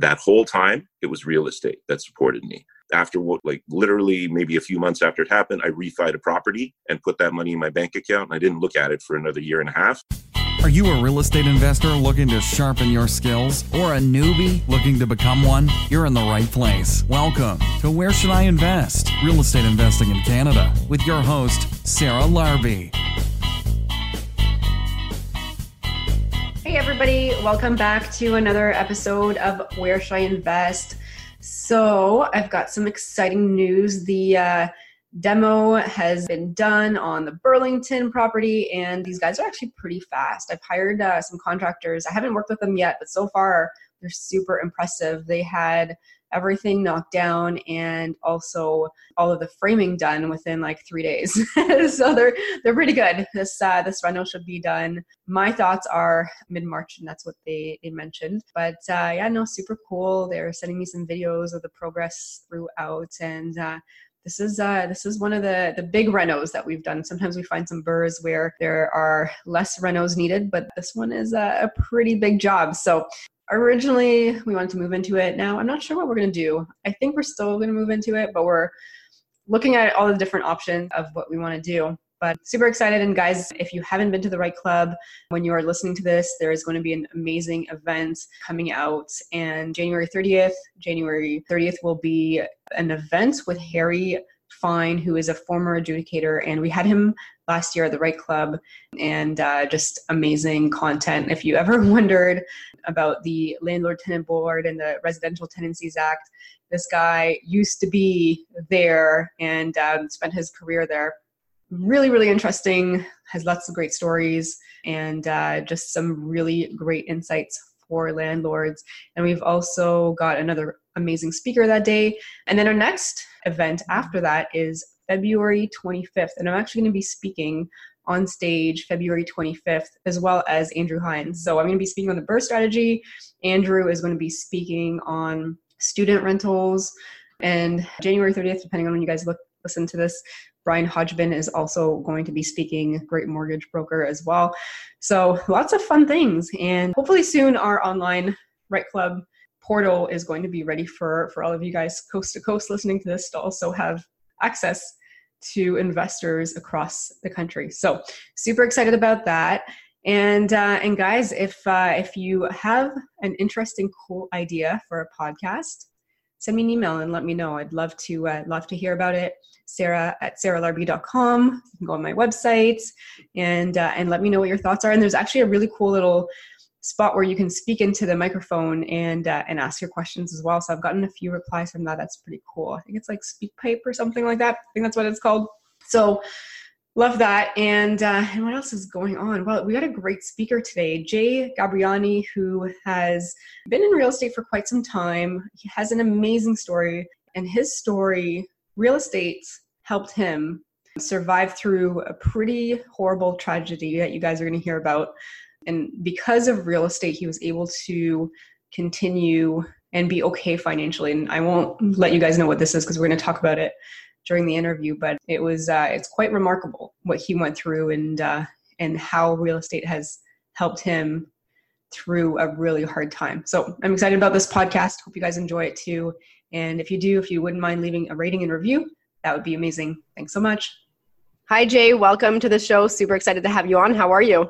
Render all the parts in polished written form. That whole time, it was real estate that supported me. After what, like literally maybe a few months after it happened, I refied a property and put that money in my bank account, and I didn't look at it for another year and a half. Are you a real estate investor looking to sharpen your skills, or a newbie looking to become one? You're in the right place. Welcome to Where Should I Invest? Real Estate Investing in Canada with your host, Sarah Larbi. Hey everybody, welcome back to another episode of Where Should I Invest? So I've got some exciting news. The demo has been done on the Burlington property, and these guys are actually pretty fast. I've hired some contractors. I haven't worked with them yet, but so far they're super impressive. They had everything knocked down and also all of the framing done within like 3 days. So they're pretty good. This rental should be done. My thoughts are mid-March, and that's what they mentioned. But super cool. They're sending me some videos of the progress throughout, and this is one of the big renos that we've done. Sometimes we find some BRRRRs where there are less renos needed, but this one is a pretty big job. So originally we wanted to move into it. Now I'm not sure what we're going to do. I think we're still going to move into it, but we're looking at all the different options of what we want to do. But super excited. And guys, if you haven't been to the right club, when you are listening to this, there is going to be an amazing event coming out. And January 30th will be an event with Harry Fine, who is a former adjudicator, and we had him last year at the Right Club, and just amazing content. If you ever wondered about the Landlord-Tenant Board and the Residential Tenancies Act, this guy used to be there and spent his career there. Really, really interesting, has lots of great stories, and just some really great insights for landlords. And we've also got another amazing speaker that day. And then our next event after that is February 25th. And I'm actually going to be speaking on stage February 25th, as well as Andrew Hines. So I'm going to be speaking on the BRRRR strategy. Andrew is going to be speaking on student rentals. And January 30th, depending on when you guys listen to this, Brian Hodgman is also going to be speaking, great mortgage broker as well. So lots of fun things. And hopefully soon our online Right Club portal is going to be ready for all of you guys coast to coast listening to this to also have access to investors across the country. So super excited about that. And guys, if you have an interesting, cool idea for a podcast, send me an email and let me know. I'd love to hear about it. Sarah@sarahlarbi.com. You can go on my website and let me know what your thoughts are. And there's actually a really cool little spot where you can speak into the microphone and ask your questions as well. So I've gotten a few replies from that. That's pretty cool. I think it's like SpeakPipe or something like that. I think that's what it's called. So love that. And what else is going on? Well, we got a great speaker today, Jay Gabrani, who has been in real estate for quite some time. He has an amazing story, and his story, real estate, helped him survive through a pretty horrible tragedy that you guys are going to hear about. And because of real estate, he was able to continue and be okay financially. And I won't let you guys know what this is because we're going to talk about it during the interview. But it was it's quite remarkable what he went through and how real estate has helped him through a really hard time. So I'm excited about this podcast. Hope you guys enjoy it too. And if you do, if you wouldn't mind leaving a rating and review, that would be amazing. Thanks so much. Hi, Jay. Welcome to the show. Super excited to have you on. How are you?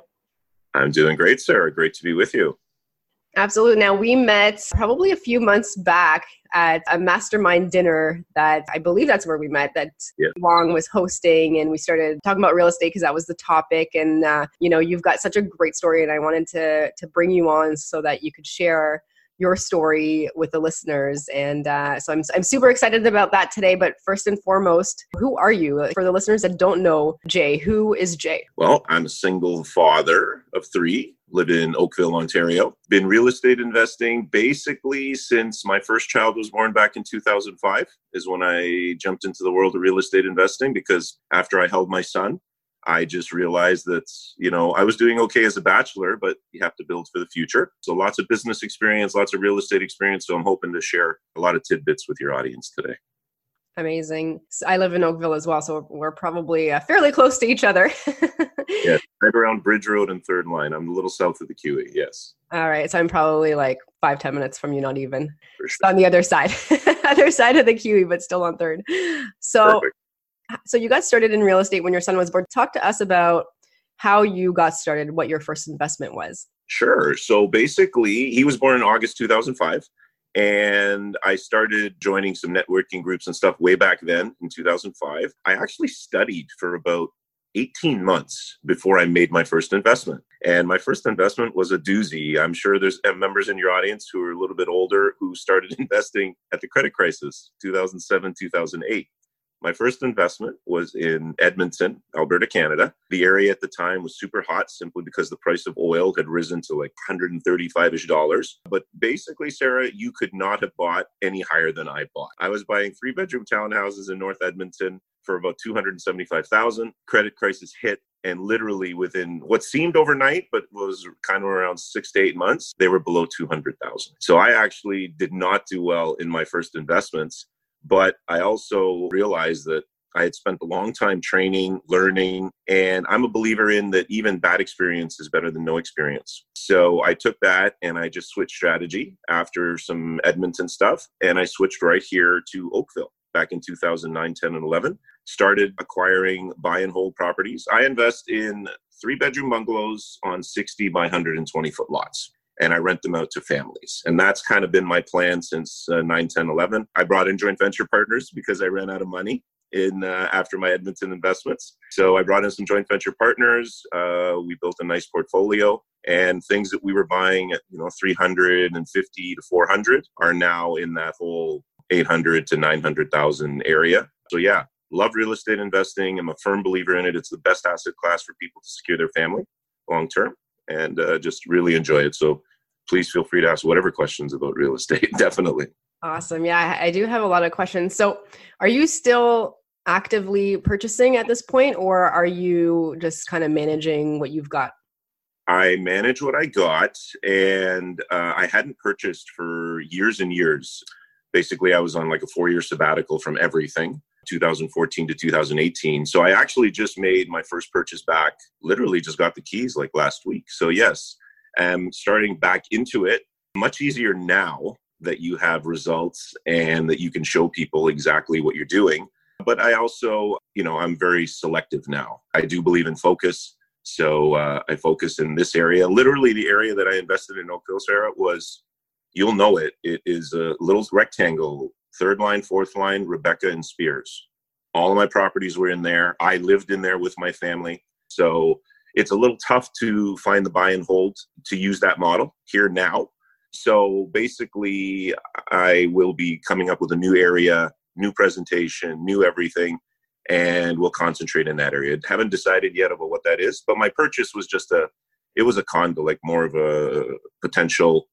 I'm doing great, Sarah. Great to be with you. Absolutely. Now, we met probably a few months back at a mastermind dinner that I believe that's where we met, that Wong was hosting, and we started talking about real estate because that was the topic. And, you've got such a great story, and I wanted to bring you on so that you could share your story with the listeners. And so I'm super excited about that today. But first and foremost, who are you? For the listeners that don't know Jay, who is Jay? Well, I'm a single father of three, live in Oakville, Ontario. Been real estate investing basically since my first child was born back in 2005 is when I jumped into the world of real estate investing, because after I held my son, I just realized that, I was doing okay as a bachelor, but you have to build for the future. So lots of business experience, lots of real estate experience. So I'm hoping to share a lot of tidbits with your audience today. Amazing. So I live in Oakville as well, so we're probably fairly close to each other. Yes, right around Bridge Road and Third Line. I'm a little south of the QE, yes. All right, so I'm probably like 5-10 minutes from you, not even. Sure. It's on the other side, other side of the QE, but still on Third. So, you got started in real estate when your son was born. Talk to us about how you got started, what your first investment was. Sure. So basically, he was born in August 2005, and I started joining some networking groups and stuff way back then in 2005. I actually studied for about 18 months before I made my first investment. And my first investment was a doozy. I'm sure there's members in your audience who are a little bit older who started investing at the credit crisis, 2007, 2008. My first investment was in Edmonton, Alberta, Canada. The area at the time was super hot simply because the price of oil had risen to like $135-ish. But basically, Sarah, you could not have bought any higher than I bought. I was buying 3-bedroom townhouses in North Edmonton for about $275,000. Credit crisis hit, and literally within what seemed overnight, but was kind of around 6 to 8 months, they were below $200,000. So I actually did not do well in my first investments. But I also realized that I had spent a long time training, learning, and I'm a believer in that even bad experience is better than no experience. So I took that and I just switched strategy after some Edmonton stuff, and I switched right here to Oakville back in 2009, 10, and 11. Started acquiring buy and hold properties. I invest in 3-bedroom bungalows on 60 by 120 foot lots. And I rent them out to families. And that's kind of been my plan since 9, 10, 11. I brought in joint venture partners because I ran out of money in after my Edmonton investments. So I brought in some joint venture partners. We built a nice portfolio. And things that we were buying at, $350,000 to $400,000 are now in that whole $800,000 to $900,000 area. So yeah, love real estate investing. I'm a firm believer in it. It's the best asset class for people to secure their family long-term, and just really enjoy it. So please feel free to ask whatever questions about real estate, definitely. Awesome. Yeah, I do have a lot of questions. So are you still actively purchasing at this point, or are you just kind of managing what you've got? I manage what I got, and I hadn't purchased for years and years. Basically, I was on like a 4-year sabbatical from everything, 2014 to 2018. So I actually just made my first purchase back, literally just got the keys like last week. So yes, I'm starting back into it. Much easier now that you have results and that you can show people exactly what you're doing. But I also, I'm very selective now. I do believe in focus. So I focus in this area. Literally the area that I invested in Oakville, Sarah, was, you'll know it. It is a little rectangle. Third Line, Fourth Line, Rebecca and Spears. All of my properties were in there. I lived in there with my family. So it's a little tough to find the buy and hold to use that model here now. So basically, I will be coming up with a new area, new presentation, new everything, and we'll concentrate in that area. Haven't decided yet about what that is, but my purchase was it was a condo, like more of a potential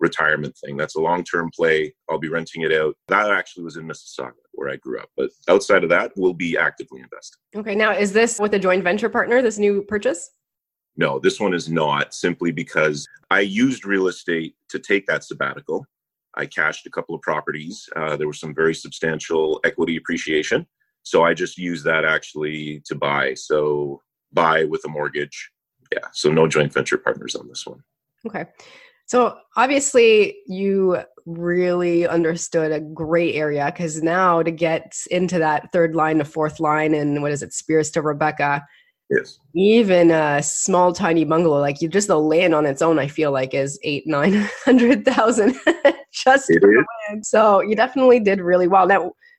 retirement thing. That's a long-term play. I'll be renting it out. That actually was in Mississauga where I grew up, but outside of that, we'll be actively investing. Okay. Now, is this with a joint venture partner, this new purchase? No, this one is not, simply because I used real estate to take that sabbatical. I cashed a couple of properties. There was some very substantial equity appreciation. So I just used that actually to buy. So buy with a mortgage. Yeah. So no joint venture partners on this one. Okay. So obviously you really understood a great area, because now to get into that Third Line to Fourth Line and Spears to Rebecca, yes, even a small tiny bungalow, like you just, the land on its own, I feel like is $800,000-$900,000 just for the land. So you definitely did really well.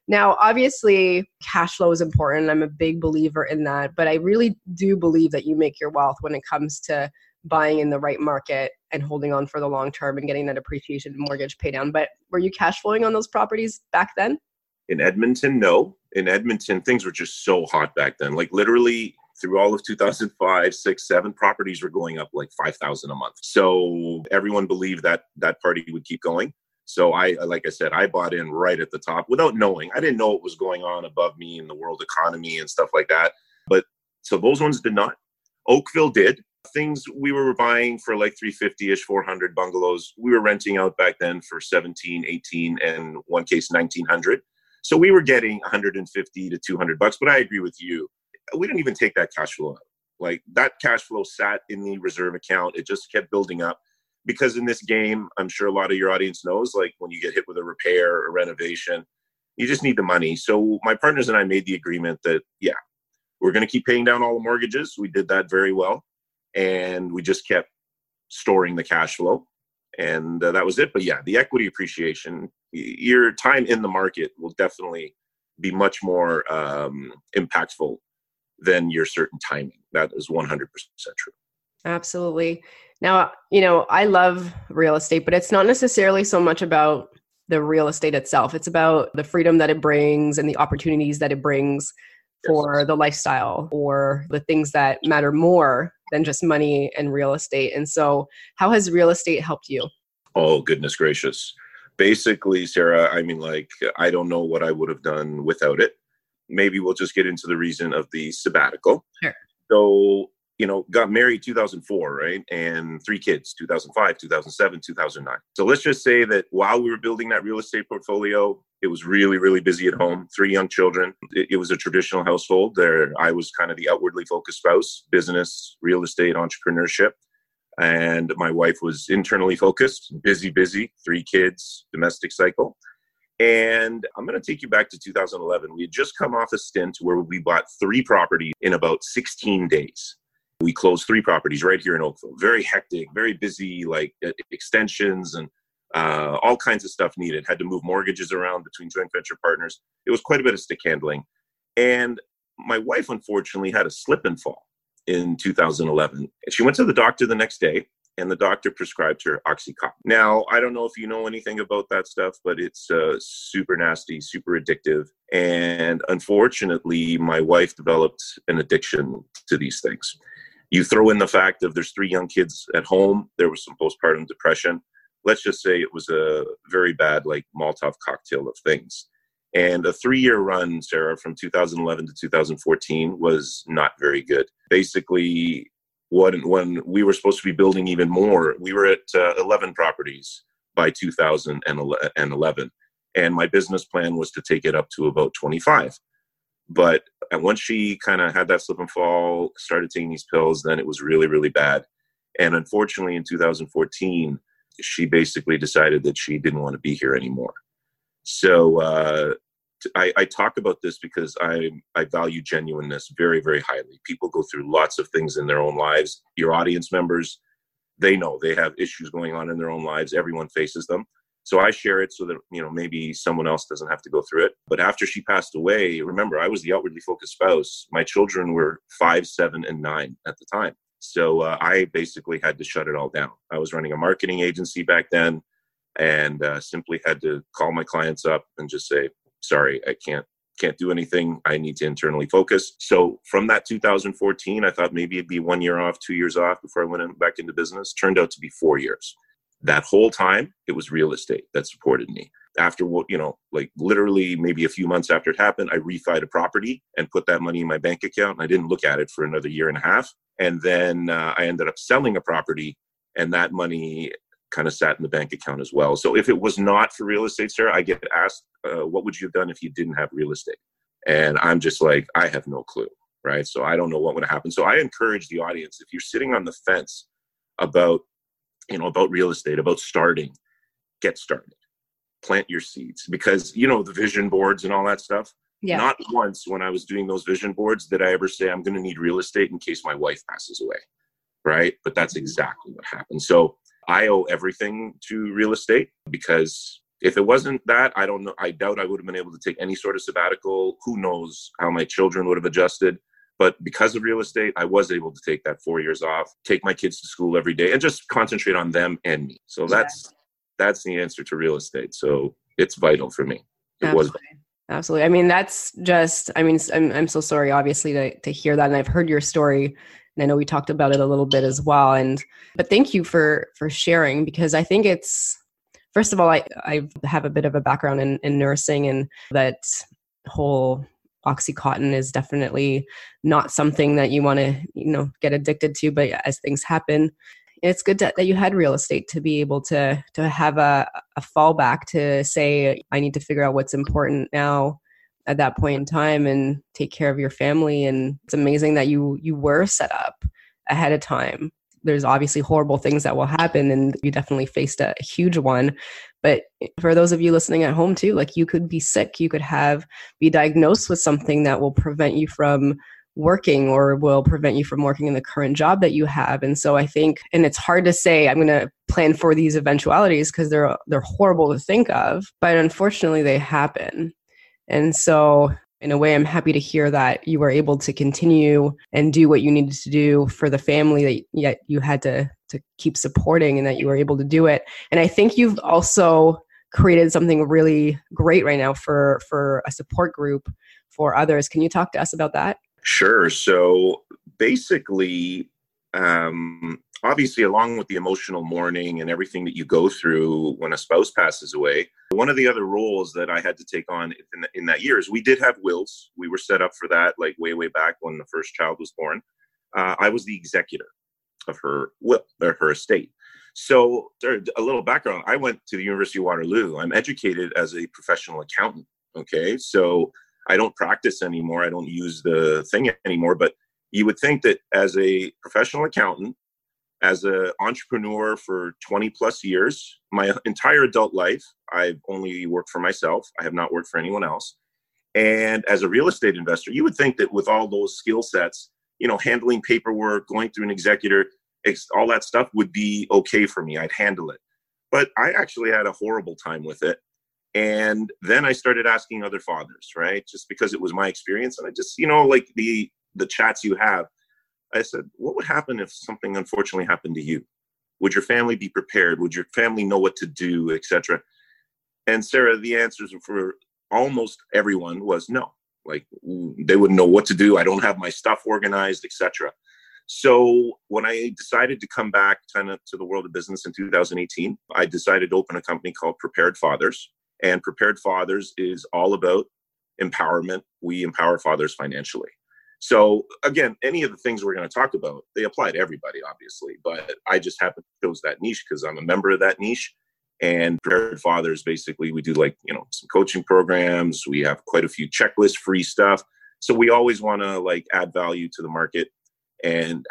Now, obviously cash flow is important. I'm a big believer in that, but I really do believe that you make your wealth when it comes to buying in the right market and holding on for the long term and getting that appreciation mortgage pay down. But were you cash flowing on those properties back then? In Edmonton, no. In Edmonton, things were just so hot back then. Like literally through all of 2005, 6, 7, properties were going up like $5,000 a month. So everyone believed that that party would keep going. So I bought in right at the top without knowing. I didn't know what was going on above me in the world economy and stuff like that. But so those ones did not. Oakville did. Things we were buying for like $350-ish, $400 bungalows, we were renting out back then for $1,700, $1,800, and one case $1,900. So we were getting $150 to $200 bucks. But I agree with you. We didn't even take that cash flow out. Like that cash flow sat in the reserve account. It just kept building up because in this game, I'm sure a lot of your audience knows, like when you get hit with a repair or renovation, you just need the money. So my partners and I made the agreement that, yeah, we're going to keep paying down all the mortgages. We did that very well. And we just kept storing the cash flow. And that was it. But yeah, the equity appreciation, your time in the market will definitely be much more impactful than your certain timing. That is 100% true. Absolutely. Now, you know, I love real estate, but it's not necessarily so much about the real estate itself. It's about the freedom that it brings and the opportunities that it brings for the lifestyle or the things that matter more than just money and real estate. And so how has real estate helped you? Oh, goodness gracious. Basically, Sarah, I mean, like, I don't know what I would have done without it. Maybe we'll just get into the reason of the sabbatical. Sure. So, you know, got married 2004, right? And three kids, 2005, 2007, 2009. So let's just say that while we were building that real estate portfolio, it was really, really busy at home. Three young children. It was a traditional household. There, I was kind of the outwardly focused spouse, business, real estate, entrepreneurship. And my wife was internally focused, busy, three kids, domestic cycle. And I'm going to take you back to 2011. We had just come off a stint where we bought three properties in about 16 days. We closed three properties right here in Oakville. Very hectic, very busy, like extensions and all kinds of stuff needed. Had to move mortgages around between joint venture partners. It was quite a bit of stick handling. And my wife, unfortunately, had a slip and fall in 2011. She went to the doctor the next day. And the doctor prescribed her OxyContin. Now, I don't know if you know anything about that stuff, but it's super nasty, super addictive. And unfortunately, my wife developed an addiction to these things. You throw in the fact of there's three young kids at home. There was some postpartum depression. Let's just say it was a very bad, like Molotov cocktail of things. And a 3-year run, Sarah, from 2011 to 2014 was not very good. Basically, when we were supposed to be building even more, we were at 11 properties by 2011. And my business plan was to take it up to about 25. But once she kind of had that slip and fall, started taking these pills, then it was really, really bad. And unfortunately, in 2014, she basically decided that she didn't want to be here anymore. So I talk about this because I value genuineness very, very highly. People go through lots of things in their own lives. Your audience members, they know they have issues going on in their own lives. Everyone faces them. So I share it so that, you know, maybe someone else doesn't have to go through it. But after she passed away, remember, I was the outwardly focused spouse. My children were 5, 7, and 9 at the time. So I basically had to shut it all down. I was running a marketing agency back then and simply had to call my clients up and just say, sorry, I can't do anything. I need to internally focus. So from that 2014, I thought maybe it'd be 1 year off, 2 years off before I went back into business. Turned out to be 4 years. That whole time, it was real estate that supported me. After what, you know, like literally maybe a few months after it happened, I refied a property and put that money in my bank account. And I didn't look at it for another year and a half. And then I ended up selling a property and that money kind of sat in the bank account as well. So if it was not for real estate, Sarah, I get asked, what would you have done if you didn't have real estate? And I'm just like, I have no clue, right? So I don't know what would have happened. So I encourage the audience, if you're sitting on the fence about, you know, about real estate, about starting, get started, plant your seeds, because, you know, the vision boards and all that stuff. Yeah. Not once when I was doing those vision boards did I ever say, I'm going to need real estate in case my wife passes away, right? But that's exactly what happened. So I owe everything to real estate, because if it wasn't that, I don't know. I doubt I would have been able to take any sort of sabbatical. Who knows how my children would have adjusted. But because of real estate, I was able to take that 4 years off, take my kids to school every day and just concentrate on them and me. So that's the answer to real estate. So it's vital for me. It Absolutely. Was. Absolutely. I mean, that's just, I mean, I'm so sorry, obviously, to hear that. And I've heard your story. And I know we talked about it a little bit as well. But thank you for sharing, because I think it's, first of all, I have a bit of a background in nursing, and that whole OxyContin is definitely not something that you want to, you know, get addicted to. But as things happen, it's good that you had real estate to be able to have a fallback to say, I need to figure out what's important now. at that point in time and take care of your family. And it's amazing that you were set up ahead of time. There's obviously horrible things that will happen, and you definitely faced a huge one. But for those of you listening at home too, like, you could be sick, you could be diagnosed with something that will prevent you from working or will prevent you from working in the current job that you have. And so I think, and it's hard to say, I'm going to plan for these eventualities because they're horrible to think of, but unfortunately they happen. And so in a way, I'm happy to hear that you were able to continue and do what you needed to do for the family that yet you had to keep supporting, and that you were able to do it. And I think you've also created something really great right now for a support group for others. Can you talk to us about that? Sure. So basically, obviously, along with the emotional mourning and everything that you go through when a spouse passes away, one of the other roles that I had to take on in that year is we did have wills. We were set up for that, like way back when the first child was born. I was the executor of her will, or her estate. So a little background, I went to the University of Waterloo. I'm educated as a professional accountant. Okay, so I don't practice anymore. I don't use the thing anymore. But you would think that as a professional accountant, as an entrepreneur for 20 plus years, my entire adult life, I've only worked for myself. I have not worked for anyone else. And as a real estate investor, you would think that with all those skill sets, you know, handling paperwork, going through an executor, all that stuff would be okay for me. I'd handle it. But I actually had a horrible time with it. And then I started asking other fathers, right? Just because it was my experience. And I just, you know, like the chats you have, I said, what would happen if something unfortunately happened to you? Would your family be prepared? Would your family know what to do, etc.? And Sarah, the answers for almost everyone was no. Like, they wouldn't know what to do. I don't have my stuff organized, etc. So when I decided to come back kind of to the world of business in 2018, I decided to open a company called Prepared Fathers. And Prepared Fathers is all about empowerment. We empower fathers financially. So again, any of the things we're going to talk about, they apply to everybody, obviously. But I just happen to chose that niche because I'm a member of that niche. And Prepared Fathers, basically, we do some coaching programs. We have quite a few checklists, free stuff. So we always want to add value to the market and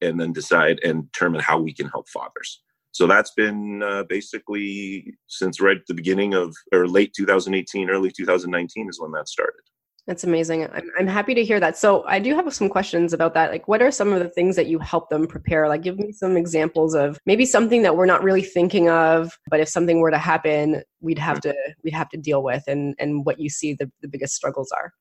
then decide and determine how we can help fathers. So that's been basically since right at the beginning of, or late 2018, early 2019 is when that started. That's amazing. I'm happy to hear that. So I do have some questions about that. Like, what are some of the things that you help them prepare? Like, give me some examples of maybe something that we're not really thinking of, but if something were to happen, we'd have to deal with, and what you see the biggest struggles are.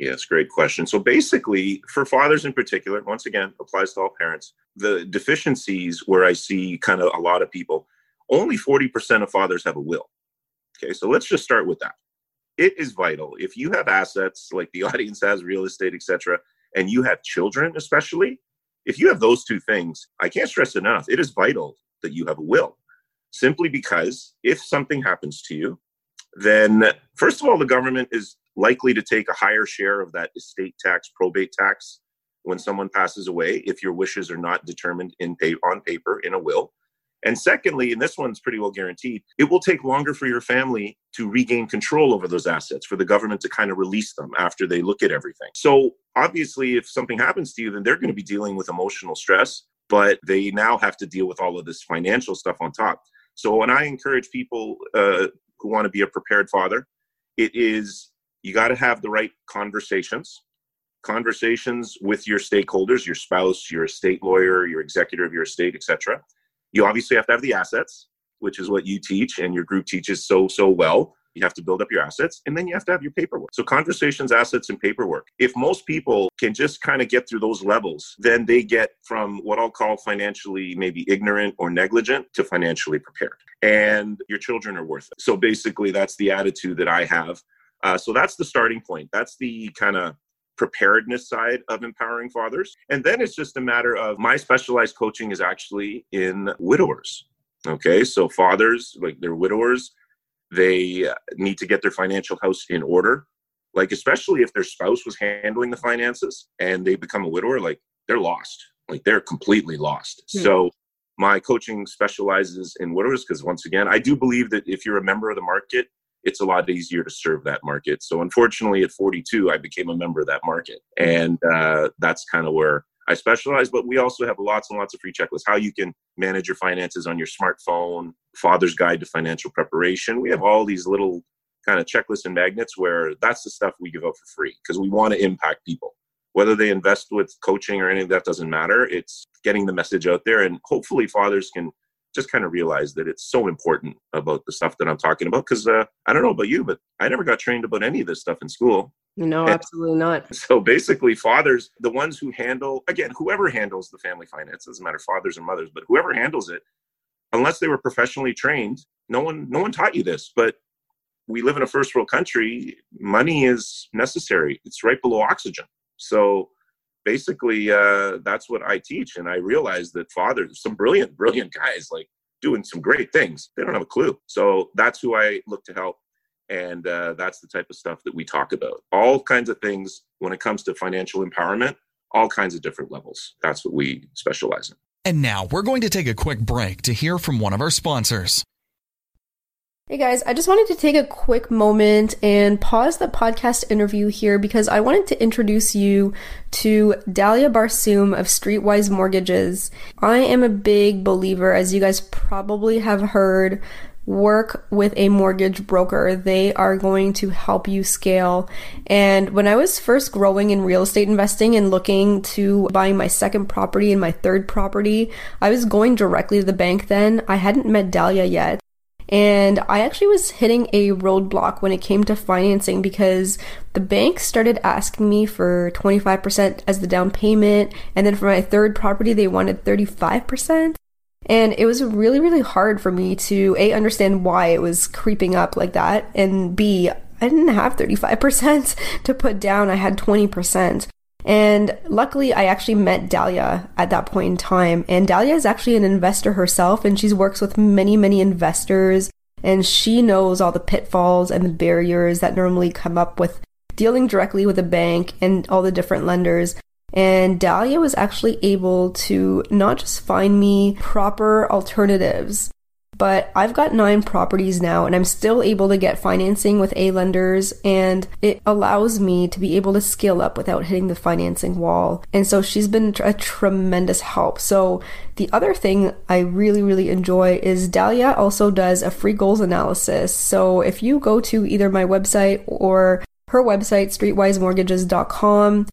Yes, great question. So basically, for fathers in particular, once again, applies to all parents, the deficiencies where I see kind of a lot of people, only 40% of fathers have a will. Okay, so let's just start with that. It is vital. If you have assets, like the audience has real estate, etc., and you have children especially, if you have those two things, I can't stress enough, it is vital that you have a will. Simply because if something happens to you, then first of all, the government is likely to take a higher share of that estate tax, probate tax, when someone passes away, if your wishes are not determined on paper in a will. And secondly, and this one's pretty well guaranteed, it will take longer for your family to regain control over those assets, for the government to kind of release them after they look at everything. So obviously, if something happens to you, then they're going to be dealing with emotional stress, but they now have to deal with all of this financial stuff on top. So when I encourage people who want to be a prepared father, it is... you got to have the right conversations with your stakeholders, your spouse, your estate lawyer, your executor of your estate, etc. You obviously have to have the assets, which is what you teach and your group teaches so well. You have to build up your assets, and then you have to have your paperwork. So conversations, assets, and paperwork. If most people can just kind of get through those levels, then they get from what I'll call financially maybe ignorant or negligent to financially prepared. And your children are worth it. So basically, that's the attitude that I have. So that's the starting point. That's the kind of preparedness side of empowering fathers. And then it's just a matter of, my specialized coaching is actually in widowers. Okay, so fathers, they're widowers, they need to get their financial house in order. Especially if their spouse was handling the finances and they become a widower, they're lost. They're completely lost. Mm-hmm. So my coaching specializes in widowers because, once again, I do believe that if you're a member of the market, it's a lot easier to serve that market. So unfortunately, at 42, I became a member of that market. And that's kind of where I specialize. But we also have lots and lots of free checklists, how you can manage your finances on your smartphone, Father's Guide to Financial Preparation. We have all these little kind of checklists and magnets where that's the stuff we give out for free because we want to impact people. Whether they invest with coaching or anything, that doesn't matter. It's getting the message out there. And hopefully fathers can just kind of realize that it's so important about the stuff that I'm talking about. Because I don't know about you, but I never got trained about any of this stuff in school. No, absolutely not. So basically fathers, the ones who handle, again, whoever handles the family finance, doesn't matter fathers or mothers, but whoever handles it, unless they were professionally trained, no one taught you this. But we live in a first world country. Money is necessary. It's right below oxygen. So basically, that's what I teach. And I realized that fathers, some brilliant, brilliant guys, like doing some great things, they don't have a clue. So that's who I look to help. And that's the type of stuff that we talk about. All kinds of things when it comes to financial empowerment, all kinds of different levels. That's what we specialize in. And now we're going to take a quick break to hear from one of our sponsors. Hey guys, I just wanted to take a quick moment and pause the podcast interview here because I wanted to introduce you to Dahlia Barsoom of Streetwise Mortgages. I am a big believer, as you guys probably have heard, work with a mortgage broker. They are going to help you scale. And when I was first growing in real estate investing and looking to buying my second property and my third property, I was going directly to the bank then. I hadn't met Dahlia yet. And I actually was hitting a roadblock when it came to financing because the bank started asking me for 25% as the down payment. And then for my third property, they wanted 35%. And it was really, really hard for me to A, understand why it was creeping up like that. And B, I didn't have 35% to put down. I had 20%. And luckily, I actually met Dahlia at that point in time. And Dahlia is actually an investor herself, and she works with many, many investors. And she knows all the pitfalls and the barriers that normally come up with dealing directly with a bank and all the different lenders. And Dahlia was actually able to not just find me proper alternatives, but I've got 9 properties now, and I'm still able to get financing with A lenders, and it allows me to be able to scale up without hitting the financing wall. And so she's been a tremendous help. So the other thing I really, really enjoy is Dahlia also does a free goals analysis. So if you go to either my website or her website, streetwisemortgages.com,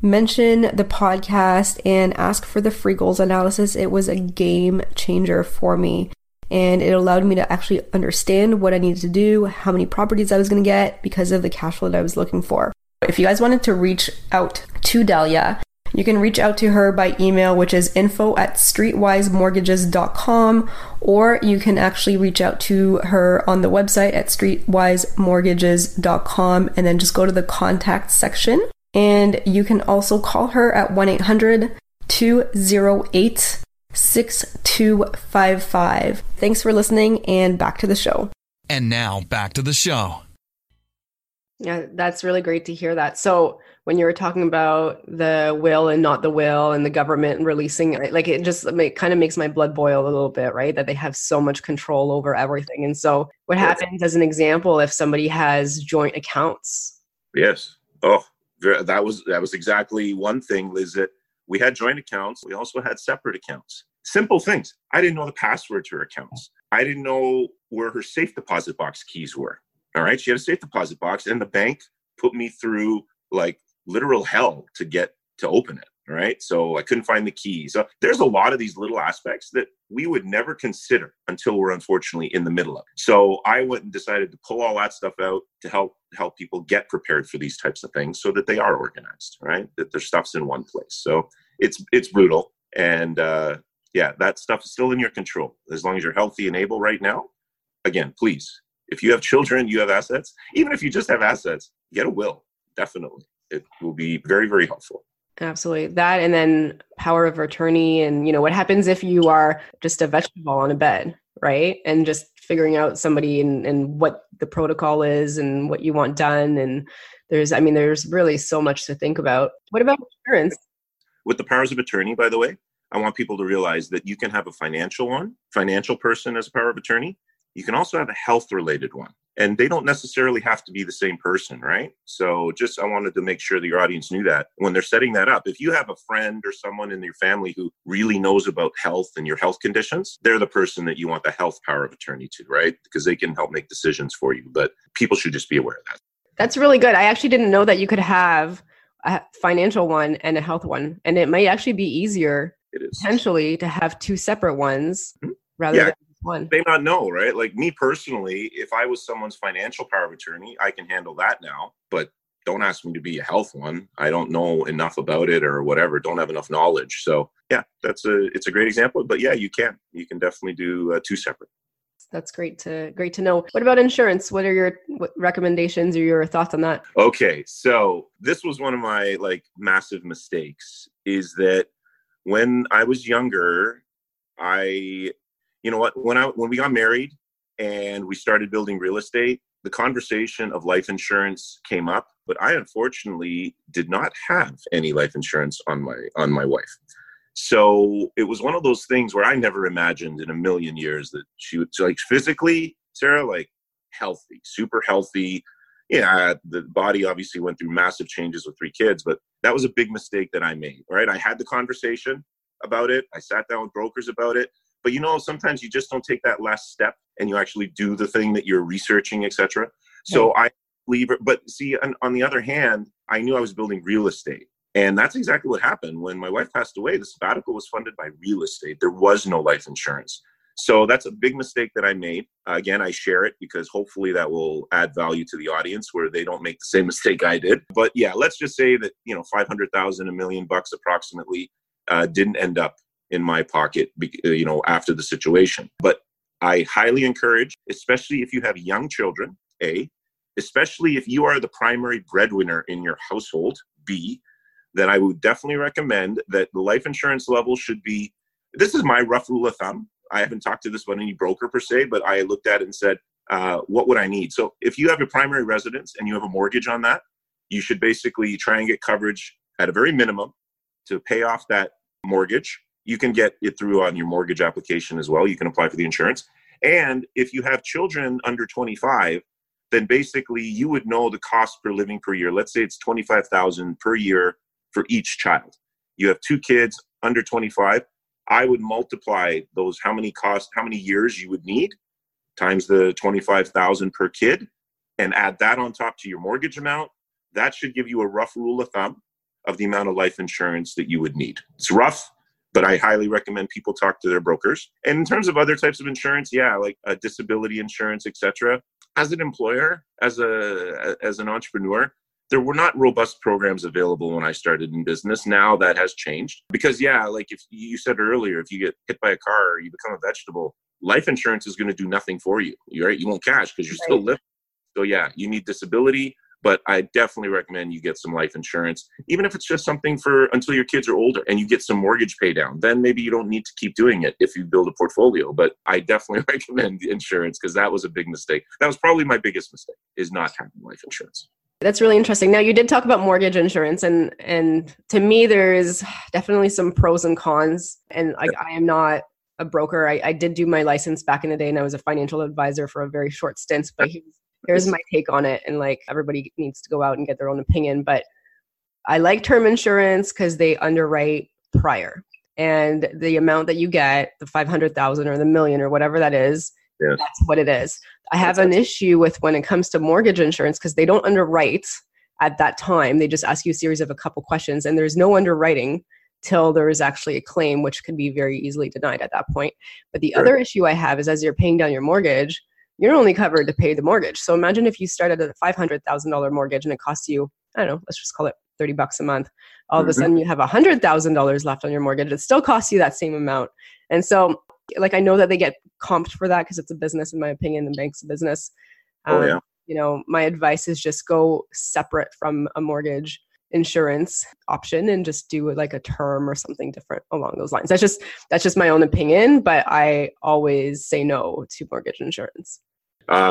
mention the podcast and ask for the free goals analysis, it was a game changer for me. And it allowed me to actually understand what I needed to do, how many properties I was going to get because of the cash flow that I was looking for. If you guys wanted to reach out to Dahlia, you can reach out to her by email, which is info@streetwisemortgages.com, or you can actually reach out to her on the website at streetwisemortgages.com and then just go to the contact section. And you can also call her at 1-800-208-6255. 6255. Thanks for listening, and back to the show. And now back to the show. Yeah, that's really great to hear that. So when you were talking about the will and not the will and the government releasing, like it just kind of makes my blood boil a little bit, right? That they have so much control over everything. And so what happens as an example, if somebody has joint accounts? Yes. Oh, that was exactly one thing, Liz, that we had joint accounts. We also had separate accounts. Simple things. I didn't know the password to her accounts. I didn't know where her safe deposit box keys were. All right. She had a safe deposit box, and the bank put me through like literal hell to get to open it. All right. So I couldn't find the keys. So there's a lot of these little aspects that we would never consider until we're unfortunately in the middle of it. So I went and decided to pull all that stuff out to help people get prepared for these types of things so that they are organized, right? That their stuff's in one place. So it's brutal. And yeah, that stuff is still in your control. As long as you're healthy and able right now, again, please, if you have children, you have assets. Even if you just have assets, get a will. Definitely. It will be very, very helpful. Absolutely. That, and then power of attorney, and you know, what happens if you are just a vegetable on a bed, right? And just figuring out somebody and what the protocol is and what you want done. And there's really so much to think about. What about insurance? With the powers of attorney, by the way, I want people to realize that you can have a financial person as a power of attorney, You can also have a health-related one, and they don't necessarily have to be the same person, right? So just, I wanted to make sure the audience knew that when they're setting that up. If you have a friend or someone in your family who really knows about health and your health conditions, they're the person that you want the health power of attorney to, right? Because they can help make decisions for you, but people should just be aware of that. That's really good. I actually didn't know that you could have a financial one and a health one, and it might actually be easier potentially to have two separate ones rather than one. They not know, right? Like me personally, if I was someone's financial power of attorney, I can handle that now, but don't ask me to be a health one. I don't know enough about it or whatever. Don't have enough knowledge. So yeah, it's a great example, but yeah, you can definitely do two separate. That's great to know. What about insurance? What are your recommendations or your thoughts on that? Okay. So this was one of my massive mistakes, is that when I was younger, when we got married and we started building real estate, the conversation of life insurance came up, but I unfortunately did not have any life insurance on my wife. So it was one of those things where I never imagined in a million years that she would, physically, Sarah, healthy, super healthy. Yeah, the body obviously went through massive changes with three kids, but that was a big mistake that I made, right? I had the conversation about it. I sat down with brokers about it. But sometimes you just don't take that last step and you actually do the thing that you're researching, et cetera. So I leave it. But see, on the other hand, I knew I was building real estate. And that's exactly what happened. When my wife passed away, the sabbatical was funded by real estate. There was no life insurance. So that's a big mistake that I made. Again, I share it because hopefully that will add value to the audience where they don't make the same mistake I did. But yeah, let's just say that, $500,000, $1 million approximately didn't end up in my pocket, after the situation. But I highly encourage, especially if you have young children, A, especially if you are the primary breadwinner in your household, B, then I would definitely recommend that the life insurance level should be, this is my rough rule of thumb. I haven't talked to this about any broker per se, but I looked at it and said, what would I need? So if you have a primary residence and you have a mortgage on that, you should basically try and get coverage at a very minimum to pay off that mortgage. You can get it through on your mortgage application as well. You can apply for the insurance. And if you have children under 25, then basically you would know the cost per living per year. Let's say it's $25,000 per year for each child. You have two kids under 25. I would multiply those how many years you would need times the $25,000 per kid and add that on top to your mortgage amount. That should give you a rough rule of thumb of the amount of life insurance that you would need. It's rough, but I highly recommend people talk to their brokers. And in terms of other types of insurance, disability insurance, et cetera, as an employer, as an entrepreneur, there were not robust programs available when I started in business. Now that has changed because, if you said earlier, if you get hit by a car or you become a vegetable, life insurance is going to do nothing for you, right? You won't cash because you're still living. So you need disability, but I definitely recommend you get some life insurance, even if it's just something for until your kids are older and you get some mortgage pay down. Then maybe you don't need to keep doing it if you build a portfolio, but I definitely recommend insurance because that was a big mistake. That was probably my biggest mistake, is not having life insurance. That's really interesting. Now, you did talk about mortgage insurance, and to me, there's definitely some pros and cons. And I am not a broker. I did do my license back in the day, and I was a financial advisor for a very short stint. But here's my take on it. And everybody needs to go out and get their own opinion. But I like term insurance because they underwrite prior, and the amount that you get, the $500,000 or the $1 million or whatever that is. Yeah. That's what it is. I have an issue with when it comes to mortgage insurance because they don't underwrite at that time. They just ask you a series of a couple questions, and there's no underwriting till there is actually a claim, which can be very easily denied at that point. But the other issue I have is as you're paying down your mortgage, you're only covered to pay the mortgage. So imagine if you started at a $500,000 mortgage and it costs you, I don't know, let's just call it $30 a month. All of a sudden you have $100,000 left on your mortgage. It still costs you that same amount. And so I know that they get comped for that because it's a business, in my opinion, the bank's a business. My advice is just go separate from a mortgage insurance option and just do a term or something different along those lines. That's just my own opinion, but I always say no to mortgage insurance.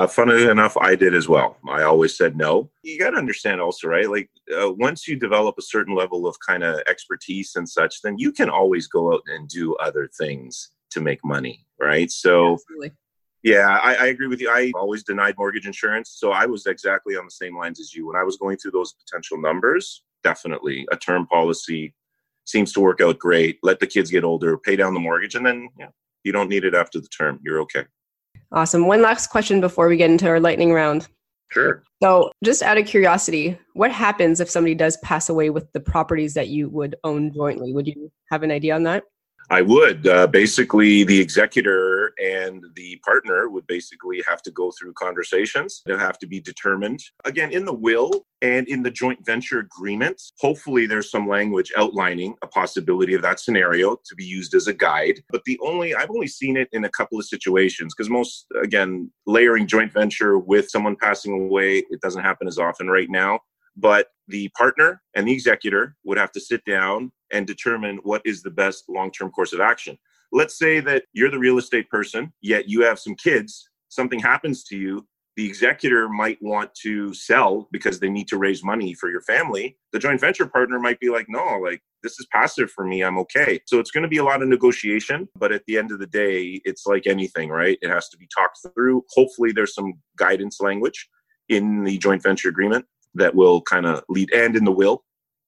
Funnily enough, I did as well. I always said no. You got to understand also, right? Once you develop a certain level of kind of expertise and such, then you can always go out and do other things to make money, right? So Yeah, I agree with you. I always denied mortgage insurance. So I was exactly on the same lines as you. When I was going through those potential numbers, definitely a term policy seems to work out great. Let the kids get older, pay down the mortgage, and then you don't need it after the term. You're okay. Awesome. One last question before we get into our lightning round. Sure. So just out of curiosity, what happens if somebody does pass away with the properties that you would own jointly? Would you have an idea on that? I would. Basically, the executor and the partner would basically have to go through conversations. They'll have to be determined. Again, in the will and in the joint venture agreement, hopefully there's some language outlining a possibility of that scenario to be used as a guide. But I've only seen it in a couple of situations because most, again, layering joint venture with someone passing away, it doesn't happen as often right now. But the partner and the executor would have to sit down and determine what is the best long-term course of action. Let's say that you're the real estate person, yet you have some kids, something happens to you, the executor might want to sell because they need to raise money for your family. The joint venture partner might be like, no, this is passive for me, I'm okay. So it's going to be a lot of negotiation, but at the end of the day, it's like anything, right? It has to be talked through. Hopefully there's some guidance language in the joint venture agreement that will kind of lead, and in the will,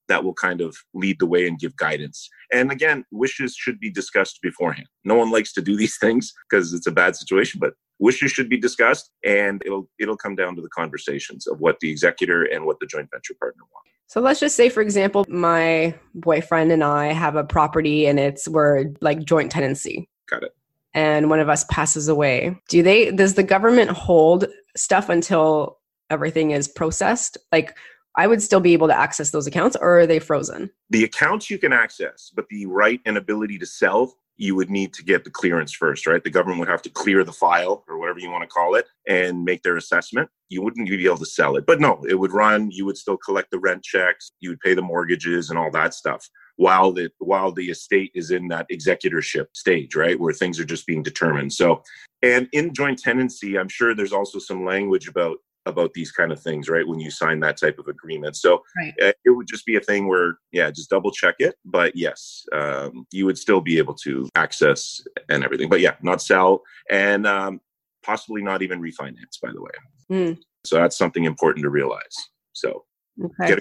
that will kind of lead the way and give guidance. And again, wishes should be discussed beforehand. No one likes to do these things because it's a bad situation, but wishes should be discussed, and it'll come down to the conversations of what the executor and what the joint venture partner want. So let's just say, for example, my boyfriend and I have a property and we're like joint tenancy. Got it. And one of us passes away. Does the government hold stuff until everything is processed? Like, I would still be able to access those accounts, or are they frozen? The accounts you can access, but the right and ability to sell, you would need to get the clearance first, right? The government would have to clear the file or whatever you want to call it and make their assessment. You wouldn't be able to sell it. But no, it would run. You would still collect the rent checks. You would pay the mortgages and all that stuff while the estate is in that executorship stage, right? Where things are just being determined. So, and in joint tenancy, I'm sure there's also some language about these kind of things, right? When you sign that type of agreement. So right. It would just be a thing where, just double check it. But yes, you would still be able to access and everything. But yeah, not sell and possibly not even refinance, by the way. Mm. So that's something important to realize. So okay.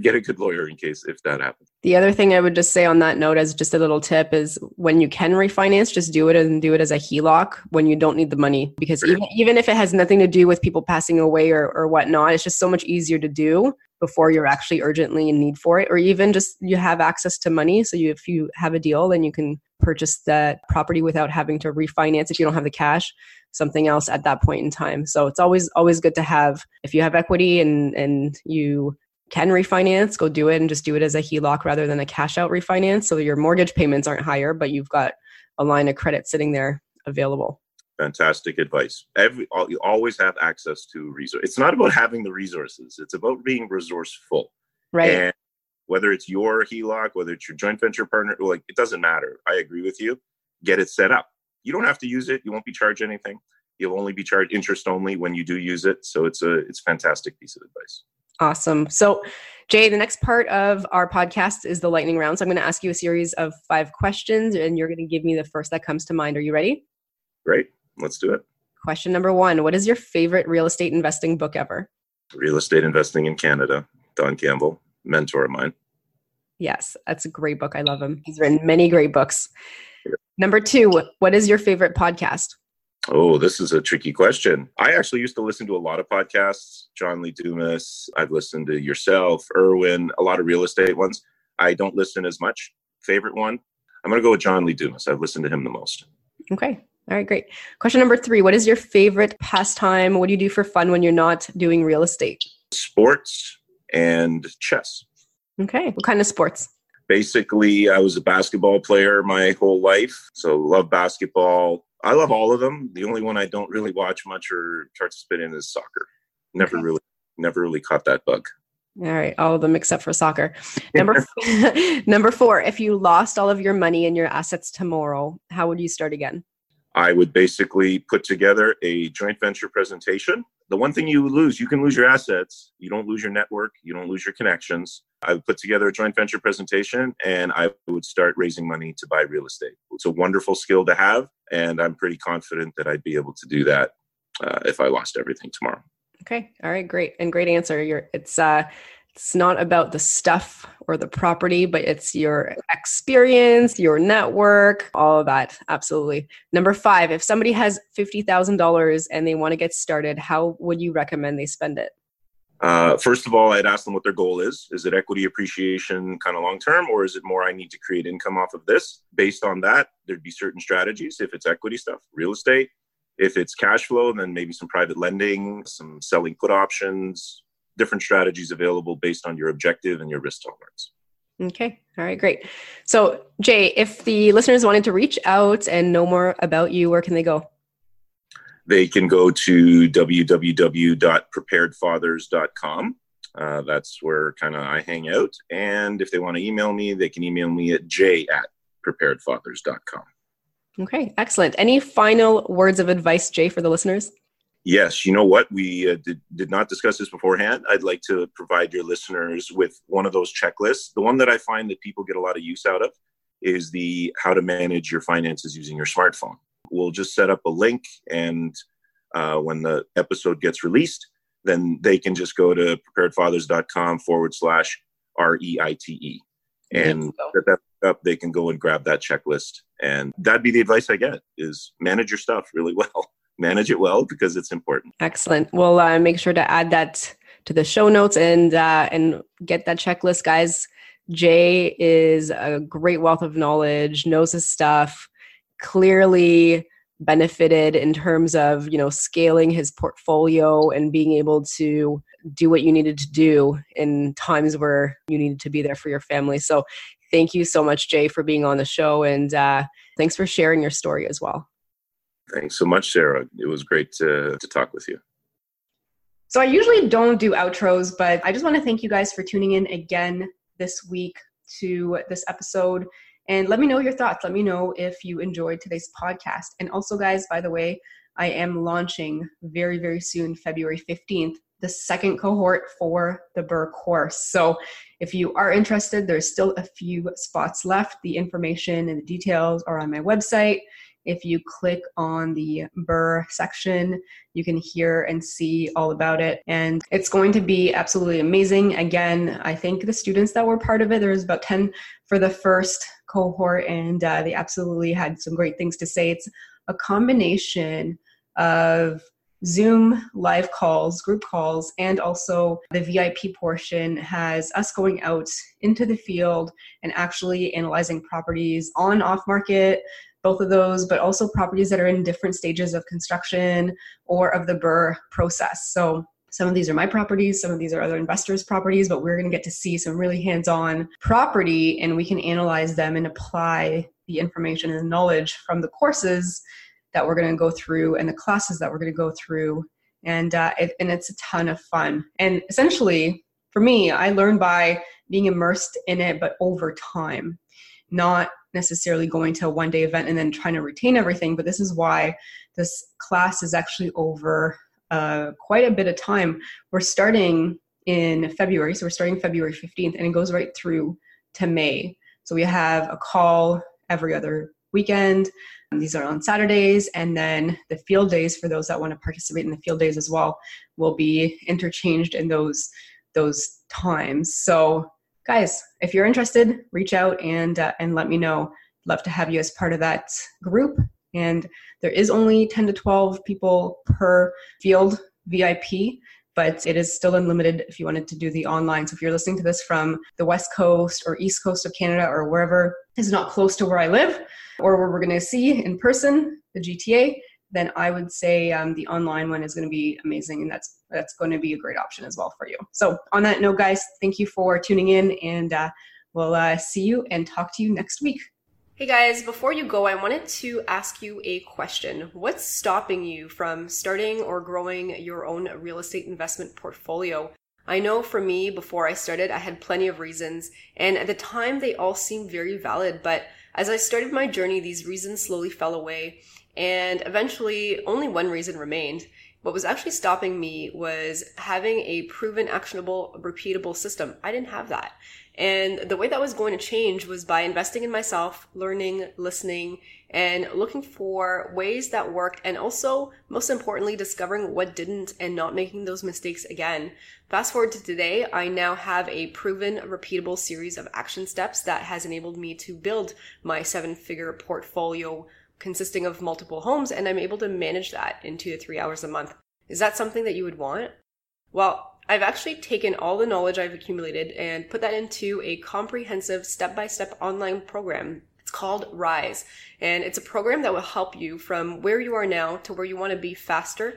Get a good lawyer in case if that happens. The other thing I would just say on that note as just a little tip is when you can refinance, just do it as a HELOC when you don't need the money. Because sure. even if it has nothing to do with people passing away or whatnot, it's just so much easier to do before you're actually urgently in need for it. Or even just you have access to money. So if you have a deal, then you can purchase that property without having to refinance if you don't have the cash, something else at that point in time. So it's always good to have, if you have equity and you can refinance, go do it and just do it as a HELOC rather than a cash out refinance. So your mortgage payments aren't higher, but you've got a line of credit sitting there available. Fantastic advice. You always have access to resources. It's not about having the resources. It's about being resourceful. Right. And whether it's your HELOC, whether it's your joint venture partner, it doesn't matter. I agree with you. Get it set up. You don't have to use it. You won't be charged anything. You'll only be charged interest only when you do use it. So it's a fantastic piece of advice. Awesome. So Jay, the next part of our podcast is the lightning round. So I'm going to ask you a series of 5 questions and you're going to give me the first that comes to mind. Are you ready? Great. Let's do it. Question number 1. What is your favorite real estate investing book ever? Real Estate Investing in Canada, Don Campbell, mentor of mine. Yes, that's a great book. I love him. He's written many great books. Yeah. Number 2, what is your favorite podcast? Oh, this is a tricky question. I actually used to listen to a lot of podcasts, John Lee Dumas. I've listened to yourself, Erwin, a lot of real estate ones. I don't listen as much. Favorite one? I'm going to go with John Lee Dumas. I've listened to him the most. Okay. All right, great. Question number 3. What is your favorite pastime? What do you do for fun when you're not doing real estate? Sports and chess. Okay. What kind of sports? Basically, I was a basketball player my whole life. So love basketball. I love all of them. The only one I don't really watch much or participate in is soccer. Never really caught that bug. All right. All of them except for soccer. Number 4, if you lost all of your money and your assets tomorrow, how would you start again? I would basically put together a joint venture presentation. The one thing you lose, you can lose your assets. You don't lose your network. You don't lose your connections. I would put together a joint venture presentation and I would start raising money to buy real estate. It's a wonderful skill to have. And I'm pretty confident that I'd be able to do that if I lost everything tomorrow. Okay. All right. Great. And great answer. It's not about the stuff or the property, but it's your experience, your network, all of that. Absolutely. Number 5, if somebody has $50,000 and they want to get started, how would you recommend they spend it? First of all, I'd ask them what their goal is. Is it equity appreciation kind of long-term, or is it more I need to create income off of this? Based on that, there'd be certain strategies. If it's equity stuff, real estate. If it's cash flow, then maybe some private lending, some selling put options, different strategies available based on your objective and your risk tolerance. Okay. All right, great. So Jay, if the listeners wanted to reach out and know more about you, where can they go? They can go to www.preparedfathers.com. That's where kind of I hang out. And if they want to email me, they can email me at j@preparedfathers.com. Okay, excellent. Any final words of advice, Jay, for the listeners? Yes. You know what? We did not discuss this beforehand. I'd like to provide your listeners with one of those checklists. The one that I find that people get a lot of use out of is the how to manage your finances using your smartphone. We'll just set up a link, and when the episode gets released, then they can just go to preparedfathers.com/REITE. And set that up, they can go and grab that checklist. And that'd be the advice I get, is manage your stuff really well. Manage it well, because it's important. Excellent. We'll make sure to add that to the show notes and get that checklist, guys. Jay is a great wealth of knowledge, knows his stuff, clearly benefited in terms of, you know, scaling his portfolio and being able to do what you needed to do in times where you needed to be there for your family. So thank you so much, Jay, for being on the show. And thanks for sharing your story as well. Thanks so much, Sarah. It was great to talk with you. So I usually don't do outros, but I just want to thank you guys for tuning in again this week to this episode. And let me know your thoughts. Let me know if you enjoyed today's podcast. And also, guys, by the way, I am launching very, very soon, February 15th, the second cohort for the BRRRR course. So if you are interested, there's still a few spots left. The information and the details are on my website. If you click on the BRRRR section, you can hear and see all about it. And it's going to be absolutely amazing. Again, I think the students that were part of it, there was about 10 for the first cohort, and they absolutely had some great things to say. It's a combination of Zoom live calls, group calls, and also the VIP portion has us going out into the field and actually analyzing properties on off market, both of those, but also properties that are in different stages of construction or of the BRRRR process. So some of these are my properties, some of these are other investors' properties, but we're going to get to see some really hands-on property, and we can analyze them and apply the information and knowledge from the courses that we're going to go through and the classes that we're going to go through. And it's a ton of fun. And essentially, for me, I learn by being immersed in it, but over time, not necessarily going to a one-day event and then trying to retain everything. But this is why this class is actually over quite a bit of time. We're starting in February, so we're starting February 15th, and it goes right through to May. So we have a call every other weekend. These are on Saturdays, and then the field days for those that want to participate in the field days as well will be interchanged in those times. So guys, if you're interested, reach out and let me know. Love to have you as part of that group. And there is only 10 to 12 people per field VIP, but it is still unlimited if you wanted to do the online. So if you're listening to this from the West Coast or East Coast of Canada or wherever is not close to where I live or where we're going to see in person, the GTA, then I would say the online one is going to be amazing, and that's going to be a great option as well for you. So on that note, guys, thank you for tuning in, and we'll see you and talk to you next week. Hey guys, before you go, I wanted to ask you a question. What's stopping you from starting or growing your own real estate investment portfolio? I know for me, before I started, I had plenty of reasons, and at the time they all seemed very valid, but as I started my journey, these reasons slowly fell away. And eventually, only one reason remained, What was actually stopping me was having a proven, actionable, repeatable system. I didn't have that. And the way that was going to change was by investing in myself, learning, listening, and looking for ways that worked. And also, most importantly, discovering what didn't and not making those mistakes again. Fast forward to today, I now have a proven, repeatable series of action steps that has enabled me to build my seven-figure portfolio consisting of multiple homes, and I'm able to manage that in 2 to 3 hours a month. Is that something that you would want? Well, I've actually taken all the knowledge I've accumulated and put that into a comprehensive step-by-step online program. It's called RISE, and it's a program that will help you from where you are now to where you want to be faster